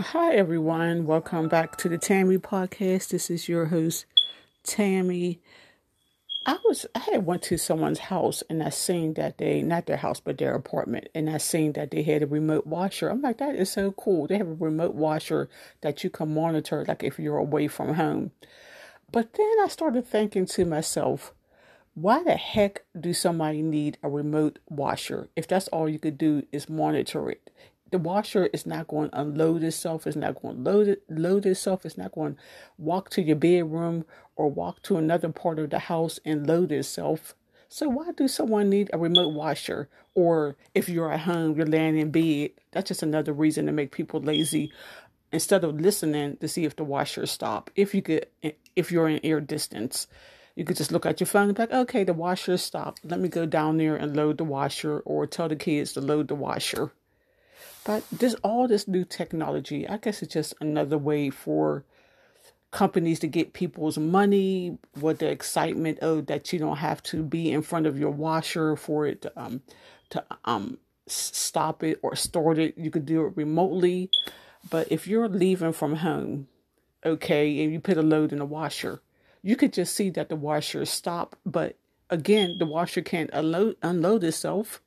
Hi everyone, welcome back to the Tammy podcast. This is your host, Tammy. I had went to someone's house and I seen that they, not their house, but their apartment, and I seen that they had a remote washer. I'm like, that is so cool. They have a remote washer that you can monitor, like if you're away from home. But then I started thinking to myself, why the heck do somebody need a remote washer if that's all you could do is monitor it? The washer is not going to unload itself. It's not going to load itself. It's not going to walk to your bedroom or walk to another part of the house and load itself. So why do someone need a remote washer? Or if you're at home, you're laying in bed. That's just another reason to make people lazy. Instead of listening to see if the washer stopped. If you're in ear distance, you could just look at your phone and be like, okay, the washer stopped. Let me go down there and load the washer, or tell the kids to load the washer. But all this new technology, I guess it's just another way for companies to get people's money with the excitement of that you don't have to be in front of your washer for it to stop it or start it. You could do it remotely. But if you're leaving from home, okay, and you put a load in the washer, you could just see that the washer stopped. But again, the washer can't unload itself.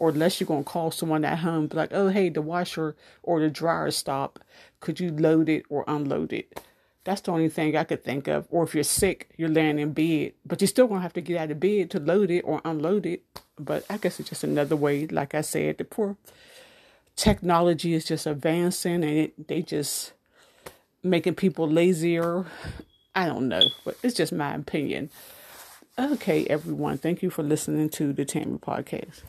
Or unless you're going to call someone at home, be like, oh, hey, the washer or the dryer stopped. Could you load it or unload it? That's the only thing I could think of. Or if you're sick, you're laying in bed. But you're still going to have to get out of bed to load it or unload it. But I guess it's just another way, like I said, the poor technology is just advancing. And they just making people lazier. I don't know. But it's just my opinion. Okay, everyone. Thank you for listening to the Tammy Podcast.